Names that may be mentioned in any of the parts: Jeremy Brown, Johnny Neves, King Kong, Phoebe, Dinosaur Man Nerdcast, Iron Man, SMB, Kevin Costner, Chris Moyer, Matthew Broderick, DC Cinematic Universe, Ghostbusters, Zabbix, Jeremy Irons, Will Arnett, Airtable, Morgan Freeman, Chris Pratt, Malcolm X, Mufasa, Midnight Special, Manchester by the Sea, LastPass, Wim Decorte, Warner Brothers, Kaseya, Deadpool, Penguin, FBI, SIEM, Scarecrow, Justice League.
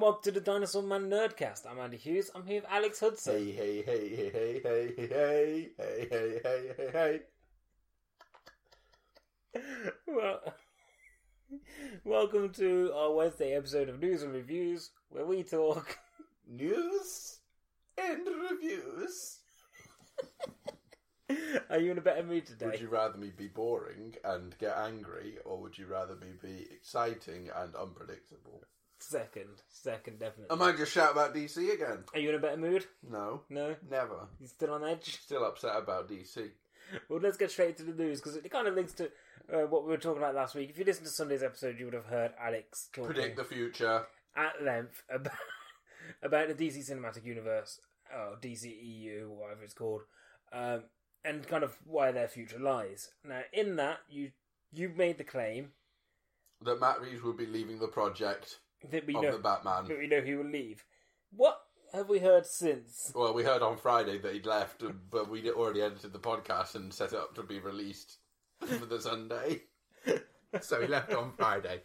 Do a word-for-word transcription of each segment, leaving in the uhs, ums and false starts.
and welcome to the Dinosaur Man Nerdcast. I'm Andy Hughes. I'm here with Alex Hudson. Hey, hey, hey, hey, hey, hey, hey, hey, hey, hey, hey, hey. Well, welcome to our Wednesday episode of News and Reviews, where we talk news and reviews. Are you in a better mood today? Would you rather me be boring and get angry, or would you rather me be exciting and unpredictable? Second. Second, definitely. I might just shout about D C again. Are you in a better mood? No. No? Never. You still on edge? Still upset about D C. Well, let's get straight to the news, because it kind of links to uh, what we were talking about last week. If you listened to Sunday's episode, you would have heard Alex talking... Predict the future. At length about, about the D C Cinematic Universe, or D C E U, whatever it's called, um, and kind of where their future lies. Now, in that, you you made the claim... that Matt Reeves would be leaving the project that we of know, the Batman. That we know he will leave. What... have we heard since? Well, we heard on Friday that he'd left, but we'd already edited the podcast and set it up to be released for the Sunday. So he left on Friday.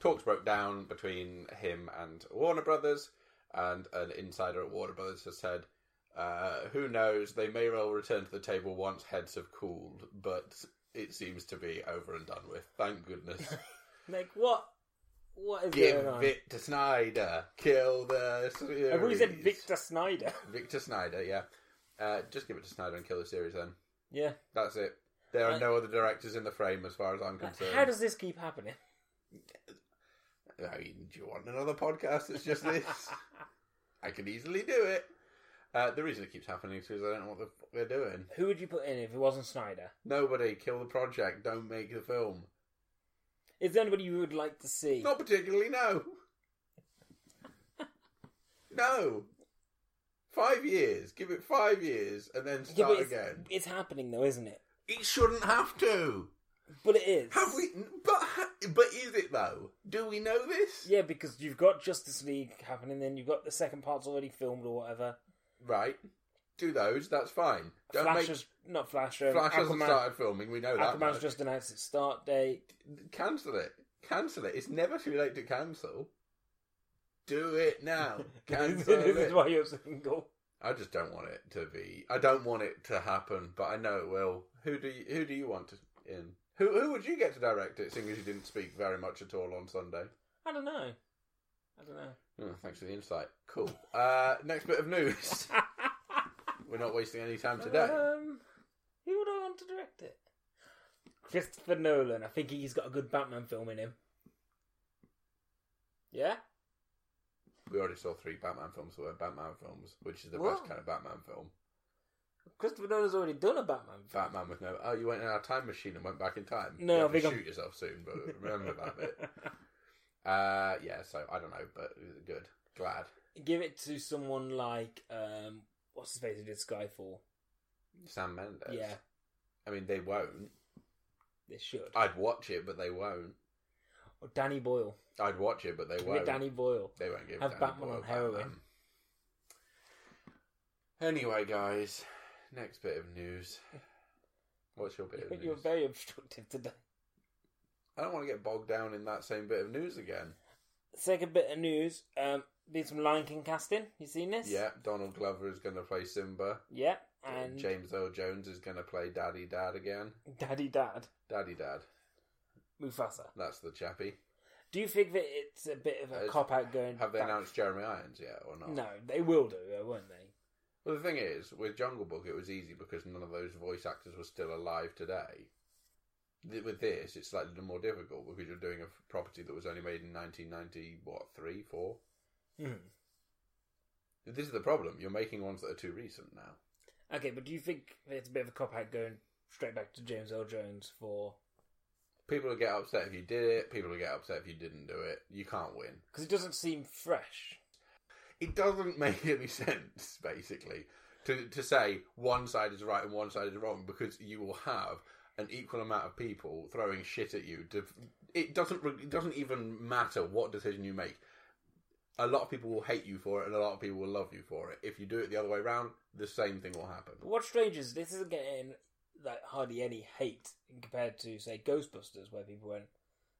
Talks broke down between him and Warner Brothers, and an insider at Warner Brothers has said, uh, who knows, they may well return to the table once heads have cooled, but it seems to be over and done with. Thank goodness. Like, what? What is Give going on? Give Victor Snyder. Kill the series. I've already said Victor Snyder. Victor Snyder, yeah. Uh, just give it to Snyder and kill the series then. Yeah. That's it. There are I... no other directors in the frame as far as I'm concerned. How does this keep happening? I mean, do you want another podcast that's just this? I can easily do it. Uh, the reason it keeps happening is because I don't know what the fuck they're doing. Who would you put in if it wasn't Snyder? Nobody. Kill the project. Don't make the film. Is there anybody you would like to see? Not particularly, no. No. Five years. Give it five years and then start yeah, it's, again. It's happening though, isn't it? It shouldn't have to. But it is. Have we? But, but is it though? Do we know this? Yeah, because you've got Justice League happening, then you've got the second part's already filmed or whatever. Right. Do those, that's fine. Don't Flash make... has, not Flash. Um, Flash Aquaman, hasn't started filming, we know that. Aquaman's just announced its start date. Cancel it. Cancel it. It's never too late to cancel. Do it now. Cancel it. This is why you're single. I just don't want it to be... I don't want it to happen, but I know it will. Who do you, who do you want to, in? Who, who would you get to direct it, seeing as you didn't speak very much at all on Sunday? I don't know. I don't know. Oh, thanks for the insight. Cool. Uh, next bit of news. We're not wasting any time today. Um, who would I want to direct it? Christopher Nolan. I think he's got a good Batman film in him. Yeah? We already saw three Batman films that were Batman films, which is the what? Best kind of Batman film. Christopher Nolan's already done a Batman film. Batman with no... Oh, you went in our time machine and went back in time. No, you I think... You shoot I'm... yourself soon, but remember that bit. Uh, yeah, so I don't know, but good. Glad. Give it to someone like... Um, What's his face who did Skyfall? Sam Mendes. Yeah. I mean, they won't. They should. I'd watch it, but they won't. Or Danny Boyle. I'd watch it, but they give won't. Give Danny Boyle. They won't give Have Danny Batman Boyle on heroin. Batman. Anyway, guys, next bit of news. What's your bit you of news? You're very obstructive today. I don't want to get bogged down in that same bit of news again. Second bit of news... Um, Been some Lion King casting. You seen this? Yeah, Donald Glover is going to play Simba. Yeah, and... James Earl Jones is going to play Daddy Dad again. Daddy Dad? Daddy Dad. Mufasa. That's the chappy. Do you think that it's a bit of a cop-out going Have they back? announced Jeremy Irons yet or not? No, they will do, won't they? Well, the thing is, with Jungle Book, it was easy because none of those voice actors were still alive today. With this, it's slightly more difficult because you're doing a property that was only made in nineteen ninety, what, three, four? Mm. This is the problem. You're making ones that are too recent now. Okay, but do you think it's a bit of a cop-out going straight back to James Earl Jones for... People will get upset if you did it. People will get upset if you didn't do it. You can't win. Because it doesn't seem fresh. It doesn't make any sense, basically, to to say one side is right and one side is wrong, because you will have an equal amount of people throwing shit at you. To, it doesn't it doesn't even matter what decision you make. A lot of people will hate you for it, and a lot of people will love you for it. If you do it the other way around, the same thing will happen. But what's strange is this isn't getting like hardly any hate compared to, say, Ghostbusters, where people went,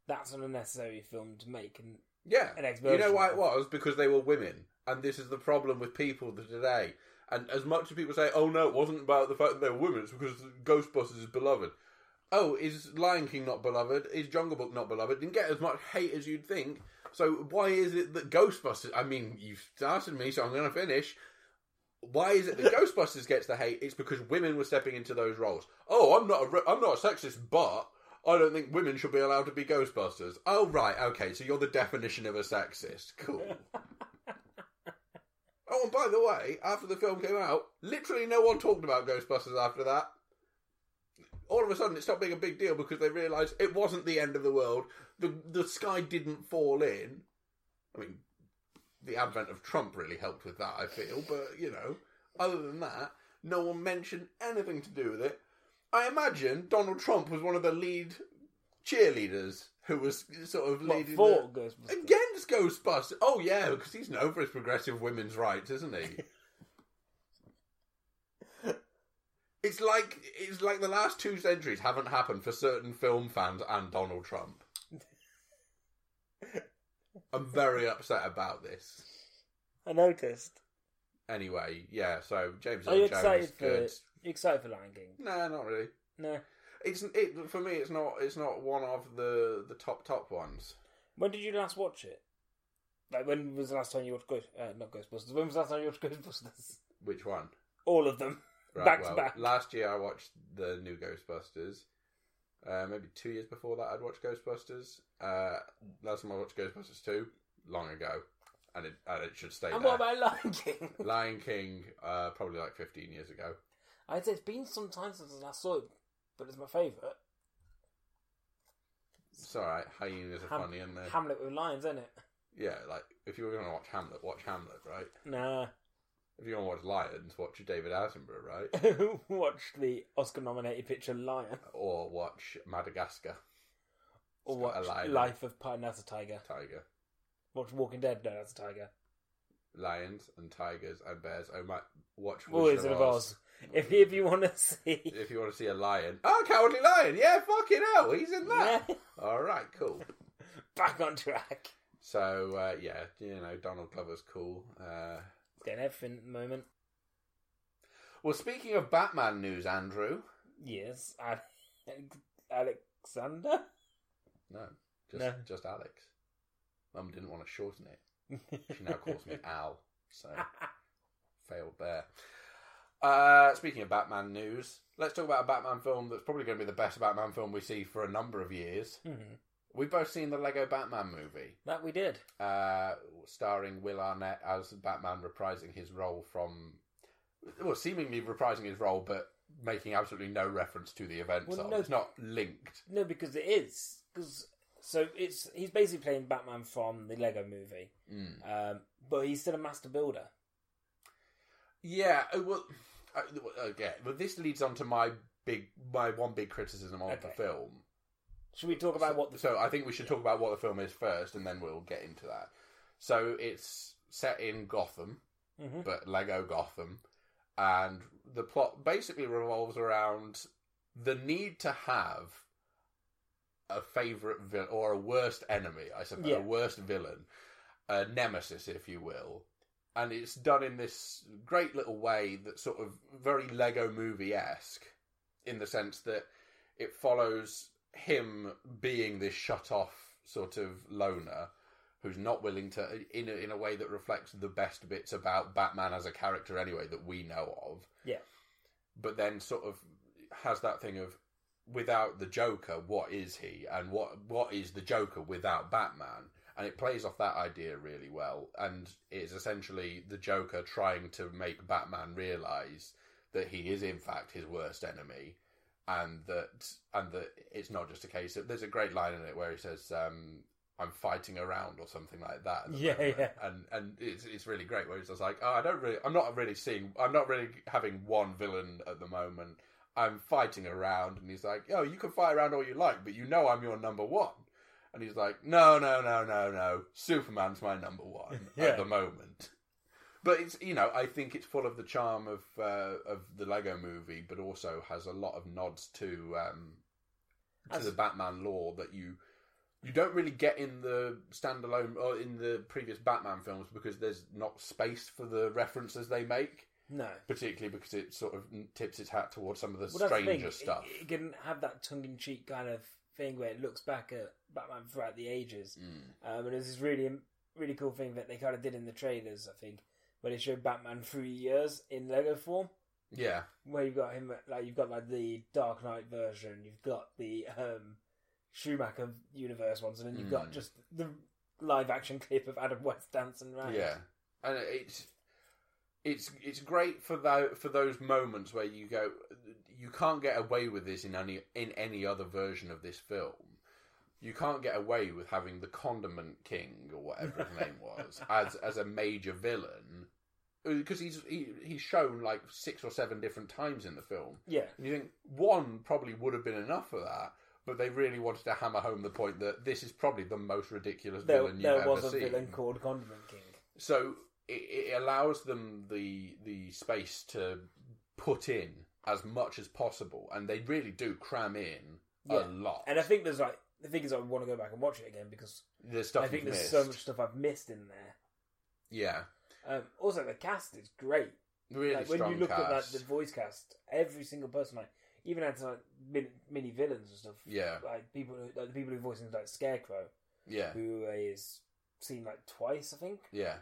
that's an unnecessary film to make, and Yeah. An ex version. You know why it was? Because they were women. And this is the problem with people today. And as much as people say, oh no, it wasn't about the fact that they were women, it's because Ghostbusters is beloved. Oh, is Lion King not beloved? Is Jungle Book not beloved? Didn't get as much hate as you'd think. So why is it that Ghostbusters... I mean, you've started me, so I'm going to finish. Why is it that Ghostbusters gets the hate? It's because women were stepping into those roles. Oh, I'm not a, I'm not a sexist, but I don't think women should be allowed to be Ghostbusters. Oh, right, okay, so you're the definition of a sexist. Cool. Oh, and by the way, after the film came out, literally no one talked about Ghostbusters after that. All of a sudden, it stopped being a big deal because they realised it wasn't the end of the world. The the sky didn't fall in. I mean, the advent of Trump really helped with that, I feel. But, you know, other than that, no one mentioned anything to do with it. I imagine Donald Trump was one of the lead cheerleaders who was sort of what, leading... for the, Ghostbusters? Against Ghostbusters. Oh, yeah, because he's known for his progressive women's rights, isn't he? It's like it's like the last two centuries haven't happened for certain film fans and Donald Trump. I'm very upset about this. I noticed. Anyway, yeah. So James Earl Jones. Are you excited for it? You excited for Lion King? No, not really. No. It's it for me. It's not. It's not one of the, the top top ones. When did you last watch it? Like when was the last time you watched Ghost? Uh, not Ghostbusters. When was the last time you watched Ghostbusters? Which one? All of them. Right, back well, to back. Last year I watched the new Ghostbusters. Uh, maybe two years before that I'd watched Ghostbusters. Uh, last time I watched Ghostbusters two, long ago. And it, and it should stay and there. And what about Lion King? Lion King, uh, probably like fifteen years ago. I'd say it's been some time since I last saw it, but it's my favourite. It's alright, hyenas are Ham- funny, isn't they? Hamlet with lions, isn't it? Yeah, like, if you were going to watch Hamlet, watch Hamlet, right? Nah. If you want to watch Lions, watch David Attenborough, right? Watch the Oscar-nominated picture Lion. Or watch Madagascar. Or watch Life of Pi. That's a tiger. Tiger. Watch Walking Dead. No, that's a tiger. Lions and tigers and bears. Oh my! Watch Wizard of Oz. If if you want to see, if you want to see a lion, oh, Cowardly Lion. Yeah, fucking hell, he's in that. Yeah. All right, cool. Back on track. So uh, yeah, you know Donald Glover's cool. Uh, Getting everything at the moment. Well, speaking of Batman news, Andrew. Yes, Ale- Alexander. No, just no. just Alex. Mum didn't want to shorten it. She now calls me Al. So failed there. Uh, speaking of Batman news, let's talk about a Batman film that's probably going to be the best Batman film we see for a number of years. Mm-hmm. We've both seen the Lego Batman movie. That we did. Uh, starring Will Arnett as Batman reprising his role from... Well, seemingly reprising his role, but making absolutely no reference to the events. Well, no, it's not linked. No, because it is. Cause, so it's he's basically playing Batman from the Lego movie. Mm. Um, but he's still a master builder. Yeah, well... Okay, but this leads on to my, big, my one big criticism of okay. the film. Should we talk about so, what the... So I think we should talk about what the film is first, and then we'll get into that. So it's set in Gotham, mm-hmm. but Lego Gotham, and the plot basically revolves around the need to have a favourite villain, or a worst enemy, I suppose, yeah. a worst villain, a nemesis, if you will. And it's done in this great little way that's sort of very Lego movie-esque, in the sense that it follows... him being this shut-off sort of loner who's not willing to, in a, in a way that reflects the best bits about Batman as a character anyway that we know of. Yeah. But then sort of has that thing of, without the Joker, what is he? And what what is the Joker without Batman? And it plays off that idea really well. And it's essentially the Joker trying to make Batman realise that he is in fact his worst enemy. And that, and that it's not just a case of... There's a great line in it where he says, um, "I'm fighting around" or something like that. Yeah, moment. yeah. And and it's it's really great where he's just like, "Oh, I don't really, I'm not really seeing, I'm not really having one villain at the moment. I'm fighting around," and he's like, "Oh, you can fight around all you like, but you know I'm your number one." And he's like, "No, no, no, no, no. Superman's my number one yeah. at the moment." But it's, you know, I think it's full of the charm of uh, of the Lego movie, but also has a lot of nods to um, to As, the Batman lore that you you don't really get in the standalone or in the previous Batman films because there's not space for the references they make. No. Particularly because it sort of tips its hat towards some of the well, stranger stuff. It, it can have that tongue-in-cheek kind of thing where it looks back at Batman throughout the ages. Mm. Um, and there's this really, really cool thing that they kind of did in the trailers, I think, where they showed Batman through years in Lego form. Yeah. Where you've got him, like, you've got, like, the Dark Knight version, you've got the um, Schumacher universe ones, and then you've mm. got just the live-action clip of Adam West dancing around. Yeah. And it's... It's it's great for that, for those moments where you go, you can't get away with this in any in any other version of this film. You can't get away with having the Condiment King or whatever his name was as as a major villain, because he's he, he's shown like six or seven different times in the film. Yeah, and you think one probably would have been enough for that, but they really wanted to hammer home the point that this is probably the most ridiculous there, villain you've ever seen. There was a seen. villain called Condiment King. So. It allows them the the space to put in as much as possible, and they really do cram in yeah. a lot. And I think there's like the thing is I want to go back and watch it again because there's stuff I think there's missed. so much stuff I've missed in there. Yeah. Um, also, the cast is great. Really like, strong cast. When you look cast. at like, the voice cast, every single person, like even had like mini, mini villains and stuff. Yeah. Like people, who, like the people who voice him, like Scarecrow. Yeah. Who is seen like twice, I think. Yeah.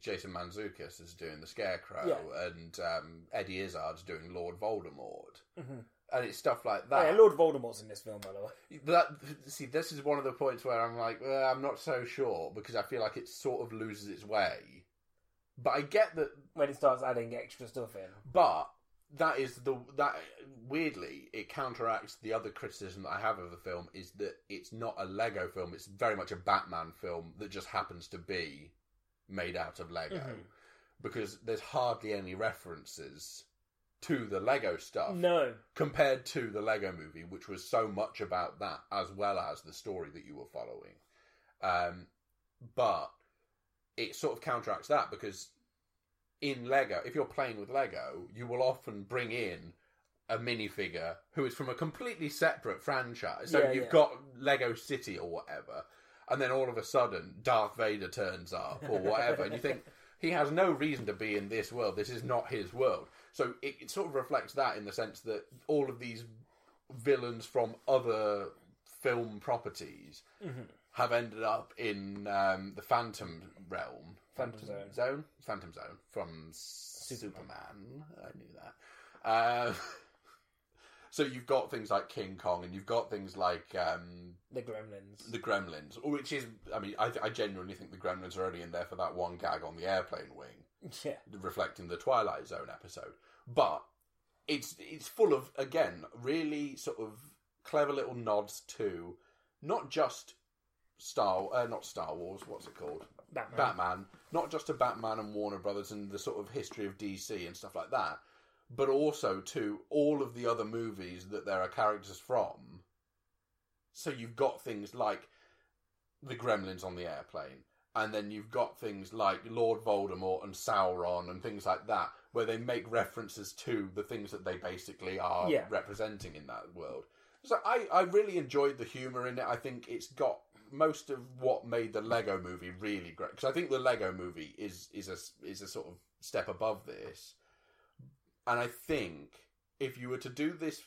Jason Mantzoukas is doing the Scarecrow, yeah. and um, Eddie Izzard's doing Lord Voldemort, mm-hmm. and it's stuff like that. Yeah, Lord Voldemort's in this film, by the way. That, see, this is one of the points where I'm like, uh, I'm not so sure because I feel like it sort of loses its way. But I get that when it starts adding extra stuff in. But that is the that weirdly it counteracts the other criticism that I have of the film is that it's not a Lego film; it's very much a Batman film that just happens to be. Made out of Lego mm-hmm. because there's hardly any references to the Lego stuff no compared to the Lego Movie, which was so much about that as well as the story that you were following, um, but it sort of counteracts that because in Lego, if you're playing with Lego, you will often bring in a minifigure who is from a completely separate franchise, so yeah, you've yeah. got Lego City or whatever. And then all of a sudden, Darth Vader turns up or whatever. And you think, he has no reason to be in this world. This is not his world. So it, it sort of reflects that in the sense that all of these villains from other film properties mm-hmm. have ended up in um, the Phantom Realm. Phantom, Phantom Zone. Zone. Phantom Zone from Superman. Superman. I knew that. Uh, So you've got things like King Kong, and you've got things like um, the Gremlins. The Gremlins, which is, I mean, I, I genuinely think the Gremlins are only in there for that one gag on the airplane wing, yeah, reflecting the Twilight Zone episode. But it's it's full of again really sort of clever little nods to not just Star, uh, not Star Wars. What's it called? Batman. Batman. Not just to Batman and Warner Brothers and the sort of history of D C and stuff like that. But also to all of the other movies that there are characters from. So you've got things like the Gremlins on the airplane, and then you've got things like Lord Voldemort and Sauron and things like that, where they make references to the things that they basically are yeah. representing in that world. So I, I really enjoyed the humour in it. I think it's got most of what made the Lego Movie really great. Because I think the Lego Movie is is a, is a sort of step above this. And I think if you were to do this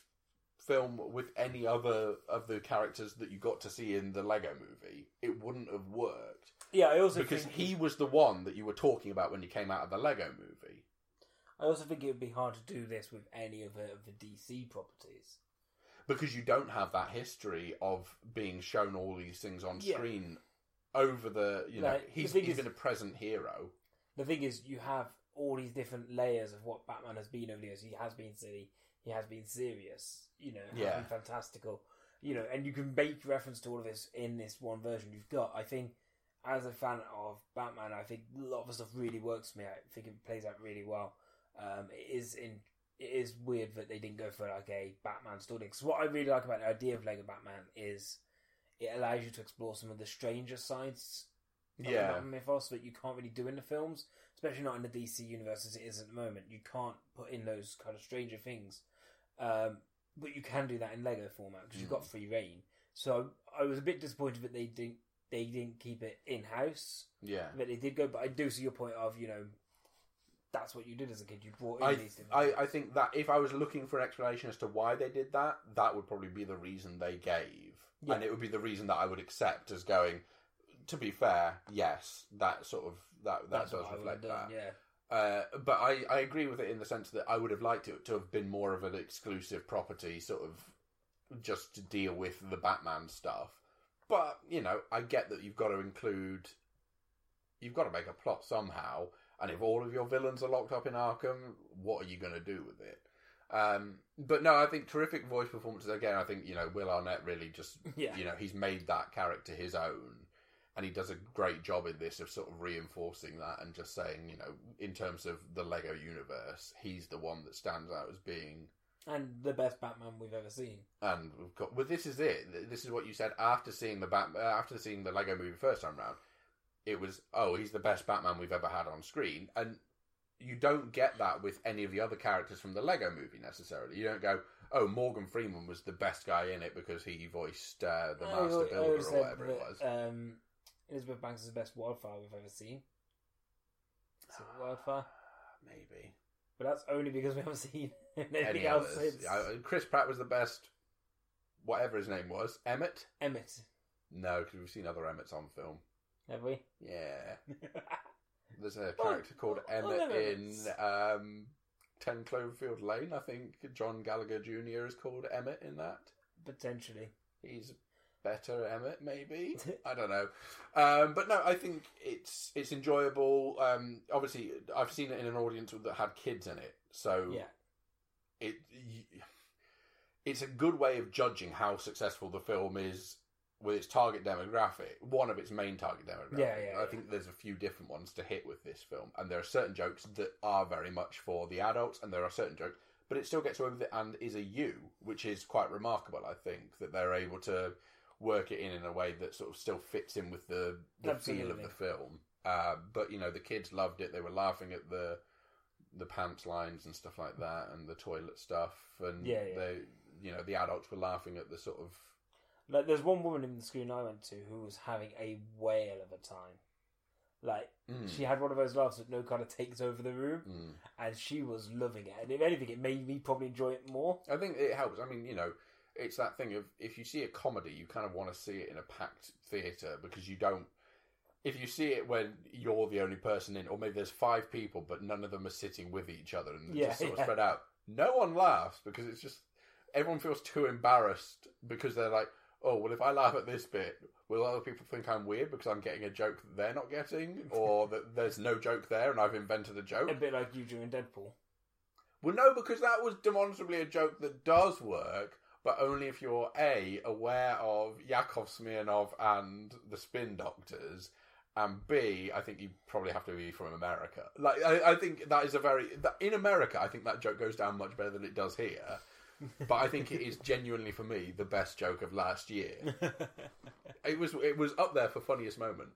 film with any other of the characters that you got to see in the Lego Movie, it wouldn't have worked. Yeah, I also because think... he was the one that you were talking about when you came out of the Lego Movie. I also think it would be hard to do this with any of the, of the D C properties. Because you don't have that history of being shown all these things on yeah. screen over the... You know, like, he's, he's is, been a present hero. The thing is, you have... all these different layers of what Batman has been over the years. He has been silly, he has been serious, you know, yeah. has been fantastical, you know, and you can make reference to all of this in this one version you've got. I think, as a fan of Batman, I think a lot of the stuff really works for me. I think it plays out really well. Um, it is in, it is weird that they didn't go for like a Batman story. Because what I really like about the idea of Lego Batman is it allows you to explore some of the stranger sides of yeah. the Batman mythos that you can't really do in the films. Especially not in the D C universe as it is at the moment. You can't put in those kind of stranger things. Um, but you can do that in Lego format because mm. you've got free reign. So I was a bit disappointed that they didn't they didn't keep it in house. Yeah, but they did go. But I do see your point of, you know, that's what you did as a kid. You brought in I, these things. I, I think that if I was looking for an explanation as to why they did that, that would probably be the reason they gave, yeah. and it would be the reason that I would accept as going. To be fair, yes, that sort of that that that's does reflect done, that. Yeah. Uh, but I, I agree with it in the sense that I would have liked it to have been more of an exclusive property, sort of just to deal with the Batman stuff. But, you know, I get that you've got to include... You've got to make a plot somehow, and if all of your villains are locked up in Arkham, what are you going to do with it? Um, but no, I think terrific voice performances. Again, I think, you know, Will Arnett really just... Yeah. You know, he's made that character his own. And he does a great job in this of sort of reinforcing that and just saying, you know, in terms of the Lego universe, he's the one that stands out as being... And the best Batman we've ever seen. And we've got... Well, this is it. This is what you said after seeing the Bat- after seeing the Lego movie first time round. It was, oh, he's the best Batman we've ever had on screen. And you don't get that with any of the other characters from the Lego movie, necessarily. You don't go... Oh, Morgan Freeman was the best guy in it because he voiced uh, the I Master Builder or whatever that, it was. Um... Elizabeth Banks is the best wildfire we've ever seen. Is it wildfire? Maybe. But that's only because we haven't seen anything Any else since. Chris Pratt was the best, whatever his name was. Emmett? Emmett. No, because we've seen other Emmets on film. Have we? Yeah. There's a character called Emmett in um, ten Cloverfield Lane. I think John Gallagher Junior is called Emmett in that. Potentially. He's... Better Emmett, maybe. I don't know, um, but no, I think it's it's enjoyable. Um, obviously, I've seen it in an audience that had kids in it, so yeah. it it's a good way of judging how successful the film is with its target demographic. One of its main target demographics. Yeah, yeah, I yeah. think there's a few different ones to hit with this film, and there are certain jokes that are very much for the adults, and there are certain jokes, but it still gets away with it and is a you, which is quite remarkable. I think that they're able to work it in in a way that sort of still fits in with the, the feel of the film. Uh, but, you know, the kids loved it. They were laughing at the the pants lines and stuff like that and the toilet stuff. And, yeah, yeah. They, you know, the adults were laughing at the sort of... Like, there's one woman in the screen I went to who was having a whale of a time. Like, mm. she had one of those laughs that no kind of takes over the room. Mm. And she was loving it. And if anything, it made me probably enjoy it more. I think it helps. I mean, you know... It's that thing of, if you see a comedy, you kind of want to see it in a packed theatre, because you don't... If you see it when you're the only person in, or maybe there's five people, but none of them are sitting with each other, and they're yeah, just sort yeah. of spread out, no one laughs, because it's just... Everyone feels too embarrassed, because they're like, oh, well, if I laugh at this bit, will other people think I'm weird because I'm getting a joke that they're not getting? Or that there's no joke there, and I've invented a joke? A bit like you do in Deadpool. Well, no, because that was demonstrably a joke that does work, but only if you're, A, aware of Yakov Smirnov and the Spin Doctors, and B, I think you probably have to be from America. Like, I, I think that is a very... That, in America, I think that joke goes down much better than it does here, but I think it is genuinely, for me, the best joke of last year. It was it was up there for funniest moment.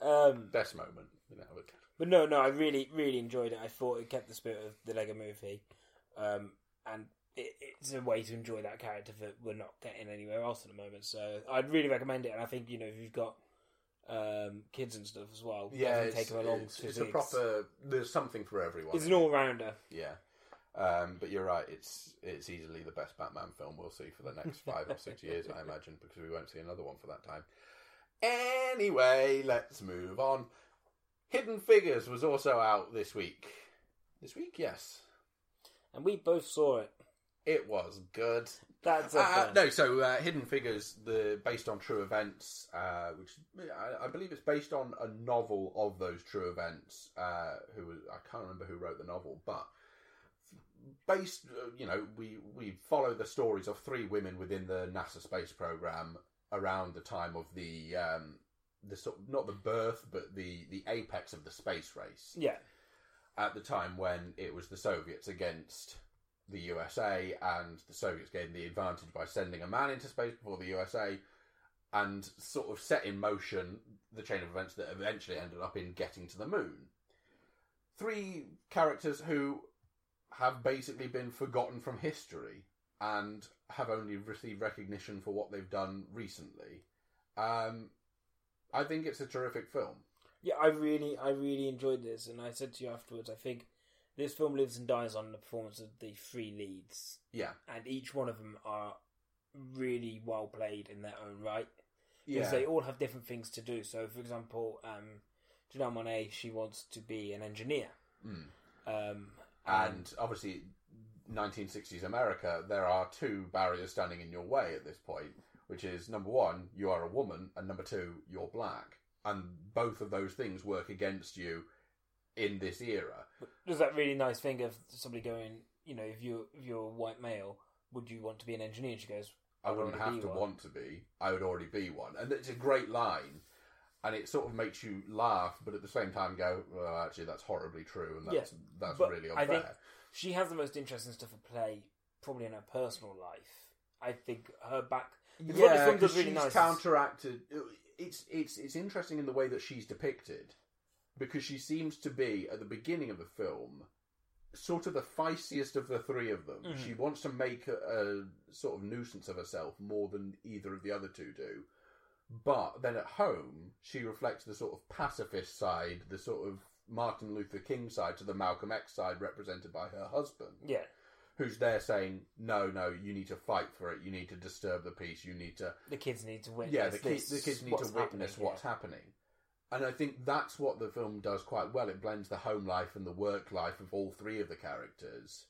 Um, best moment. You know, but no, no, I really, really enjoyed it. I thought it kept the spirit of the Lego movie, um, and... it's a way to enjoy that character that we're not getting anywhere else at the moment. So I'd really recommend it. And I think, you know, if you've got um, kids and stuff as well, yeah, it's, take them along. It's, it's a proper... There's something for everyone. It's an all-rounder. Yeah. Um, but you're right. It's it's easily the best Batman film we'll see for the next five or six years, I imagine, because we won't see another one for that time. Anyway, let's move on. Hidden Figures was also out this week. This week, yes. And we both saw it. It was good. That's a uh, no. So, uh, Hidden Figures, the based on true events, uh, which I, I believe it's based on a novel of those true events. Uh, who was, I can't remember who wrote the novel, but based, uh, you know, we we follow the stories of three women within the NASA space program around the time of the um, the sort of, not the birth, but the the apex of the space race. Yeah. At the time when it was the Soviets against the U S A, and the Soviets gained the advantage by sending a man into space before the U S A, and sort of set in motion the chain of events that eventually ended up in getting to the moon. Three characters who have basically been forgotten from history. and have only received recognition for what they've done recently. Um, I think it's a terrific film. Yeah, I really, I really enjoyed this, and I said to you afterwards, I think this film lives and dies on the performance of the three leads. Yeah, and each one of them are really well played in their own right. Yeah, because they all have different things to do. So, for example, um, Janelle Monáe, she wants to be an engineer, mm. um, and, and obviously, nineteen sixties America. There are two barriers standing in your way at this point, which is number one, you are a woman, and number two, you're black. And both of those things work against you in this era. There's that really nice thing of somebody going, you know, if you're, if you're a white male, would you want to be an engineer? And she goes, I, I wouldn't have to one. want to be. I would already be one. And it's a great line. And it sort of makes you laugh, but at the same time go, well, actually, that's horribly true. And that's, yes, that's really unfair. I think she has the most interesting stuff at play, probably in her personal life. I think her back... Yeah, because she's really nice. counteracted... It's it's it's interesting in the way that she's depicted, because she seems to be at the beginning of the film sort of the feistiest of the three of them. Mm-hmm. She wants to make a, a sort of nuisance of herself more than either of the other two do, but then at home she reflects the sort of pacifist side, the sort of Martin Luther King side to the Malcolm X side represented by her husband. Yeah, who's there saying, no, no, you need to fight for it, you need to disturb the peace, you need to... The kids need to witness Yeah, the, ki- the kids need to witness what's yeah. happening. And I think that's what the film does quite well. It blends the home life and the work life of all three of the characters.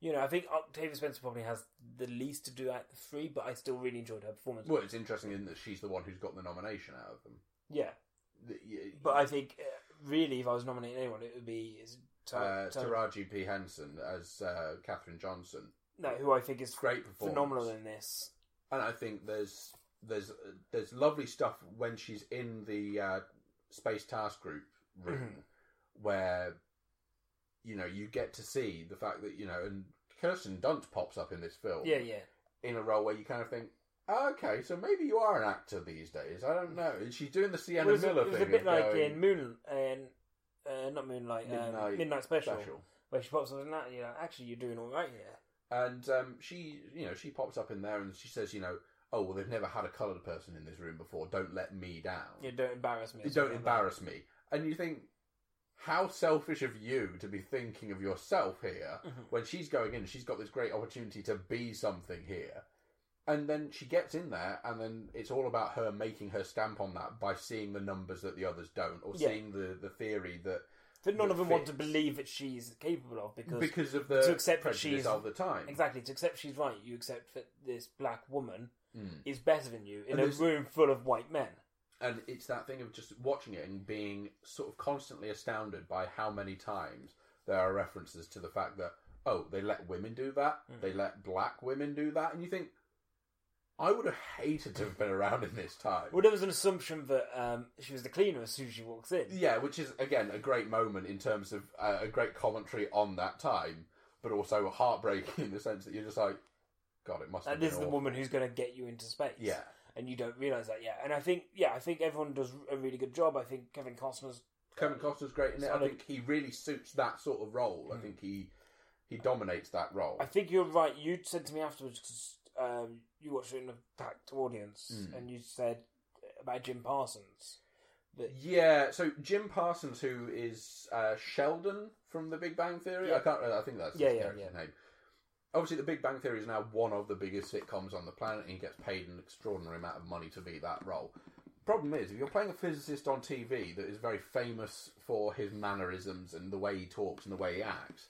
You know, I think Octavia Spencer probably has the least to do out of the three, but I still really enjoyed her performance. Well, it's interesting in that she's the one who's got the nomination out of them. Yeah. The, yeah but I think, uh, really, if I was nominating anyone, it would be... Uh, Taraji P. Henson as uh, Katherine Johnson. No, who I think is great, phenomenal in this. And I think there's there's uh, there's lovely stuff when she's in the uh, Space Task Group room, where you know you get to see the fact that you know, and Kirsten Dunst pops up in this film. Yeah, yeah. In a role where you kind of think, okay, so maybe you are an actor these days. I don't know. And she's doing the Sienna Miller thing. It was a bit like going, in Moon and. Uh, not Moonlight, Midnight, um, Midnight Special, Special, where she pops up in that, and you're like, actually, you're doing all right here. And um, she, you know, she pops up in there, and she says, you know, oh well, they've never had a coloured person in this room before. Don't let me down. Yeah, don't embarrass me. Don't embarrass me. And you think, how selfish of you to be thinking of yourself here mm-hmm. when she's going in. She's got this great opportunity to be something here, and then she gets in there, and then it's all about her making her stamp on that by seeing the numbers that the others don't, or yeah. seeing the, the theory that that none that of them fits. want to believe that she's capable of because because of the to accept prejudice that she's, of the time. Exactly, to accept she's right, you accept that this black woman mm. is better than you in and a room full of white men. And it's that thing of just watching it and being sort of constantly astounded by how many times there are references to the fact that oh, they let women do that, mm. they let black women do that, and you think. I would have hated to have been around in this time. Well, there was an assumption that um, she was the cleaner as soon as she walks in. Yeah, which is, again, a great moment in terms of uh, a great commentary on that time, but also heartbreaking in the sense that you're just like, God, it must have been awful. That is the woman who's going to get you into space. Yeah. And you don't realise that yet. And I think, yeah, I think everyone does a really good job. I think Kevin Costner's... Kevin Costner's great in it. I think he really suits that sort of role. Mm. I think he he dominates that role. I think you're right. You said to me afterwards... 'cause Um, you watched it in a packed audience, mm. and you said about Jim Parsons. That yeah, so Jim Parsons, who is uh, Sheldon from The Big Bang Theory, yeah. I can't. I think that's yeah, his yeah, character's yeah. name. Obviously, The Big Bang Theory is now one of the biggest sitcoms on the planet, and he gets paid an extraordinary amount of money to be that role. Problem is, if you're playing a physicist on T V that is very famous for his mannerisms and the way he talks and the way he acts,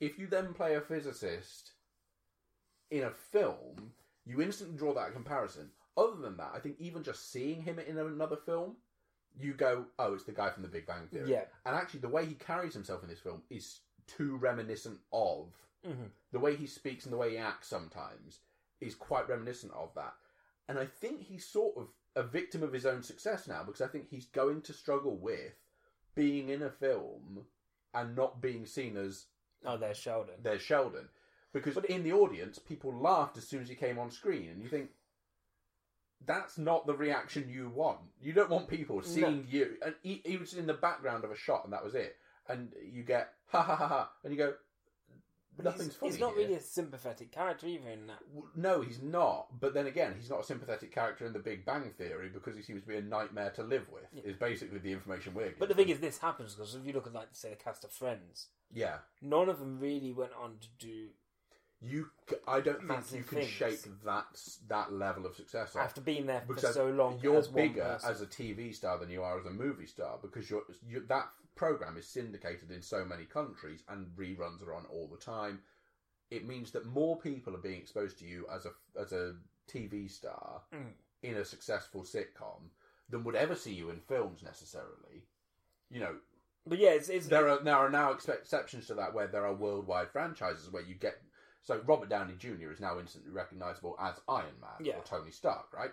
if you then play a physicist. In a film, you instantly draw that comparison. Other than that, I think even just seeing him in another film, you go, oh, it's the guy from The Big Bang Theory. Yeah. And actually, the way he carries himself in this film is too reminiscent of... Mm-hmm. The way he speaks and the way he acts sometimes is quite reminiscent of that. And I think he's sort of a victim of his own success now, because I think he's going to struggle with being in a film and not being seen as... Oh, there's Sheldon. There's Sheldon. Because but in the audience, people laughed as soon as he came on screen. And you think, that's not the reaction you want. You don't want people seeing no. you. And he, he was in the background of a shot, and that was it. And you get, ha ha ha ha. And you go, But nothing's he's, funny he's not here. Really a sympathetic character either in that. No, he's not. But then again, he's not a sympathetic character in The Big Bang Theory because he seems to be a nightmare to live with, yeah. is basically the information we're getting. But the thing is, this happens because if you look at, like, say, the cast of Friends, yeah, none of them really went on to do... You, I don't think you can things. shake that that level of success off. After being there for because so long, you're as bigger one as a T V star than you are as a movie star because you're, you're, that program is syndicated in so many countries and reruns are on all the time. It means that more people are being exposed to you as a as a T V star mm. in a successful sitcom than would ever see you in films necessarily. You know. But yeah, it's, it's, there it's, are there are now exceptions to that where there are worldwide franchises where you get. So Robert Downey Junior is now instantly recognisable as Iron Man yeah. or Tony Stark, right?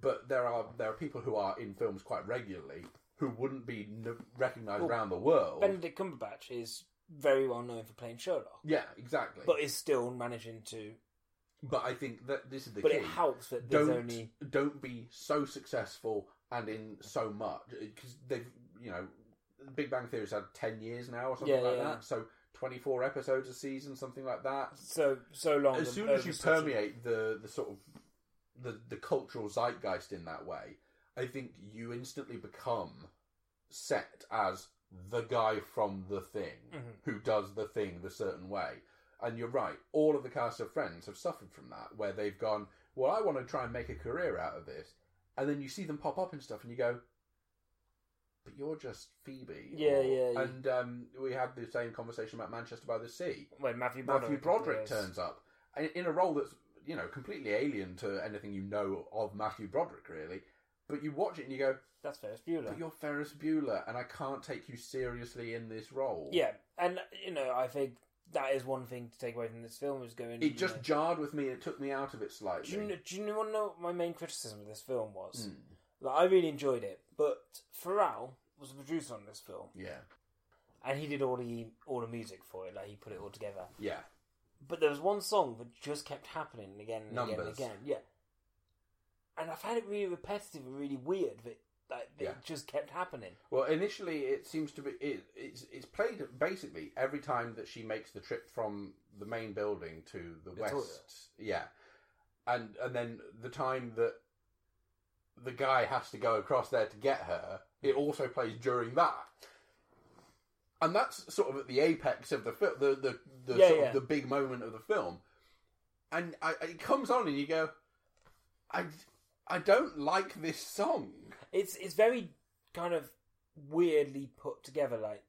But there are there are people who are in films quite regularly who wouldn't be n- recognised well, around the world. Benedict Cumberbatch is very well known for playing Sherlock. Yeah, exactly. But is still managing to... But I think that this is the but key. But it helps that there's don't, only... Don't be so successful and in so much. Because they've, you know, Big Bang Theory's had ten years now or something yeah, like yeah, that. Yeah. So... twenty-four episodes a season, something like that. So so long. As soon as you permeate the, the sort of the, the cultural zeitgeist in that way, I think you instantly become set as the guy from The Thing mm-hmm. who does the thing the certain way. And you're right, all of the cast of Friends have suffered from that, where they've gone, well, I want to try and make a career out of this. And then you see them pop up and stuff and you go... but you're just Phoebe. Yeah, or, yeah, yeah. And um, we had the same conversation about Manchester by the Sea. When Matthew Broderick, Matthew Broderick yes. turns up in a role that's, you know, completely alien to anything you know of Matthew Broderick, really. But you watch it and you go... that's Ferris Bueller. But you're Ferris Bueller, and I can't take you seriously in this role. Yeah, and, you know, I think that is one thing to take away from this film is going... It just know, jarred with me. It took me out of it slightly. Do you know, do you know what my main criticism of this film was? Mm. Like, I really enjoyed it, but Pharrell was the producer on this film. Yeah. And he did all the all the music for it, like he put it all together. Yeah. But there was one song that just kept happening again and Numbers. again and again. Yeah. And I found it really repetitive and really weird that, like, that yeah. it just kept happening. Well, initially it seems to be... It, it's, it's played basically every time that she makes the trip from the main building to the, the west. Toilet. Yeah. And and then the time that the guy has to go across there to get her, it also plays during that. And that's sort of at the apex of the film, the, the, the, yeah, sort yeah. of the big moment of the film. And I, it comes on and you go, I, I don't like this song. It's it's very kind of weirdly put together, like,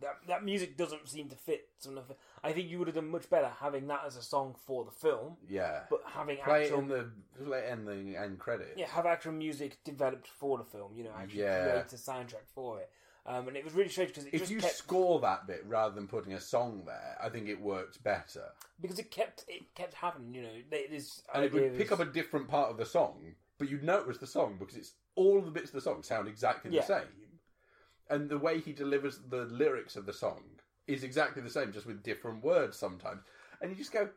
that that music doesn't seem to fit some of the... I think you would have done much better having that as a song for the film. Yeah. But having play actual... Play it in the end end credits. Yeah, have actual music developed for the film, you know, actually yeah. create a soundtrack for it. Um, and it was really strange because it if just you kept... score that bit rather than putting a song there, I think it works better. Because it kept it kept happening, you know. This and it would pick is... up a different part of the song, but you'd know it was the song because it's all the bits of the song sound exactly yeah. the same. And the way he delivers the lyrics of the song is exactly the same, just with different words sometimes. And you just go,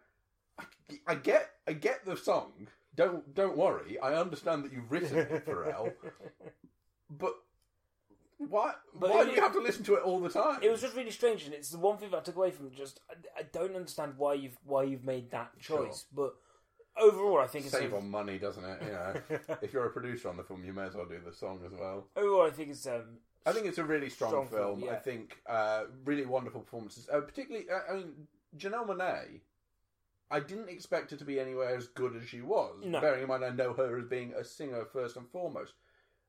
I, I get, I get the song. Don't, don't worry. I understand that you've written it, Pharrell. But why, but why it, do you have to listen to it all the time? It was just really strange, and it's the one thing that I took away from it. Just, I, I don't understand why you've, why you've made that choice, sure. but. Overall, I think it's... Save on money, doesn't it? You know, if you're a producer on the film, you may as well do the song as well. Overall, I think it's... Um, I think it's a really strong, strong film. film yeah. I think uh, really wonderful performances. Uh, particularly, uh, I mean, Janelle Monáe, I didn't expect her to be anywhere as good as she was. No. Bearing in mind, I know her as being a singer first and foremost.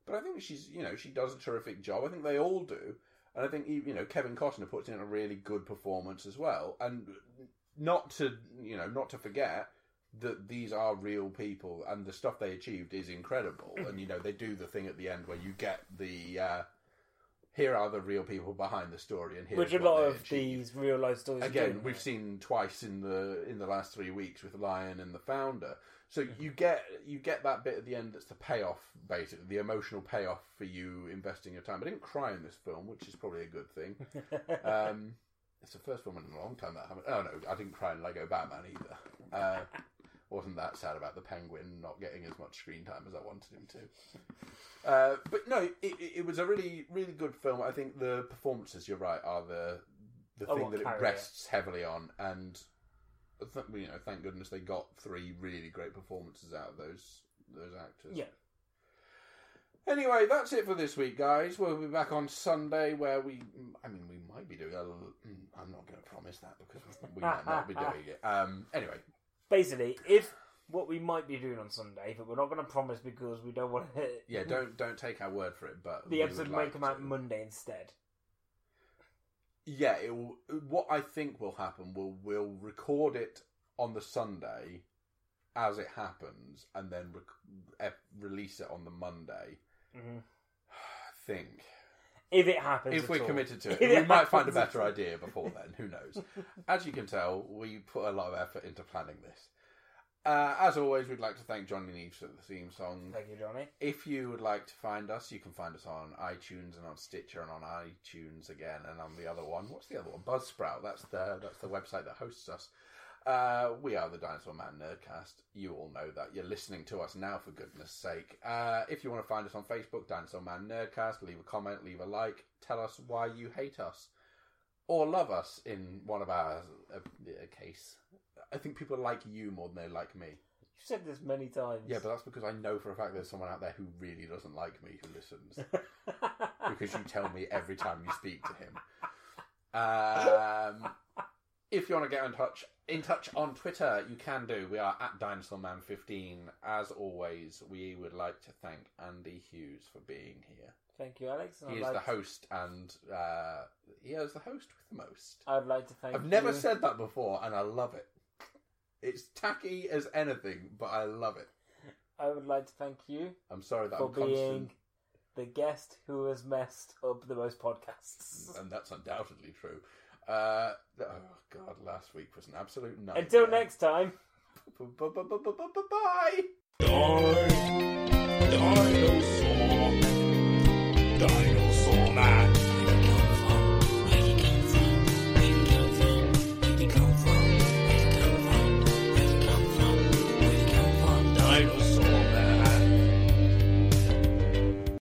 But I think she's, you know, she does a terrific job. I think they all do. And I think, you know, Kevin Costner puts in a really good performance as well. And not to, you know, not to forget... that these are real people and the stuff they achieved is incredible. And, you know, they do the thing at the end where you get the, uh, here are the real people behind the story and here's what they achieved. Which a lot of these real life stories again, are doing, we've right? seen twice in the in the last three weeks with Lion and the founder. So mm-hmm. you get you get that bit at the end that's the payoff, basically, the emotional payoff for you investing your time. I didn't cry in this film, which is probably a good thing. um, it's the first film in a long time that happened. Oh, no, I didn't cry in Lego Batman either. Uh, wasn't that sad about the Penguin not getting as much screen time as I wanted him to. Uh, but no, it, it was a really, really good film. I think the performances, you're right, are the the oh, thing that it rests heavily on, and th- you know, thank goodness they got three really great performances out of those those actors. Yeah. Anyway, that's it for this week, guys. We'll be back on Sunday, where we, I mean, we might be doing a little, I'm not going to promise that, because we might not be doing it. Um, anyway. Basically, if what we might be doing on Sunday, but we're not going to promise because we don't want to... Yeah, don't don't take our word for it, but... The episode might come out Monday instead. Yeah, it will, what I think will happen, we'll, we'll record it on the Sunday as it happens, and then rec- release it on the Monday. Mm-hmm. I think if it happens, if we're all. committed to it, if we it might find a better idea before then. Who knows? As you can tell, we put a lot of effort into planning this. Uh, as always, we'd like to thank Johnny Neves for the theme song. Thank you, Johnny. If you would like to find us, you can find us on iTunes and on Stitcher and on iTunes again and on the other one. What's the other one? Buzzsprout. That's the that's the website that hosts us. Uh, we are the Dinosaur Man Nerdcast. You all know that. You're listening to us now, for goodness sake. Uh, if you want to find us on Facebook, Dinosaur Man Nerdcast, leave a comment, leave a like, tell us why you hate us or love us in one of our uh, case. I think people like you more than they like me. You've said this many times. Yeah, but that's because I know for a fact there's someone out there who really doesn't like me who listens. Because you tell me every time you speak to him. Um... If you want to get in touch, in touch on Twitter, you can do. We are at Dinosaur Man fifteen. As always, we would like to thank Andy Hughes for being here. Thank you, Alex. He is like the host, and uh, he is the host with the most. I'd like to thank I've you. I've never said that before, and I love it. It's tacky as anything, but I love it. I would like to thank you. I'm sorry that for I'm being constant. the guest who has messed up the most podcasts. And that's undoubtedly true. Uh, oh god, last week was an absolute nightmare. Until next time. Bye. Dinosaur. Dinosaur Man.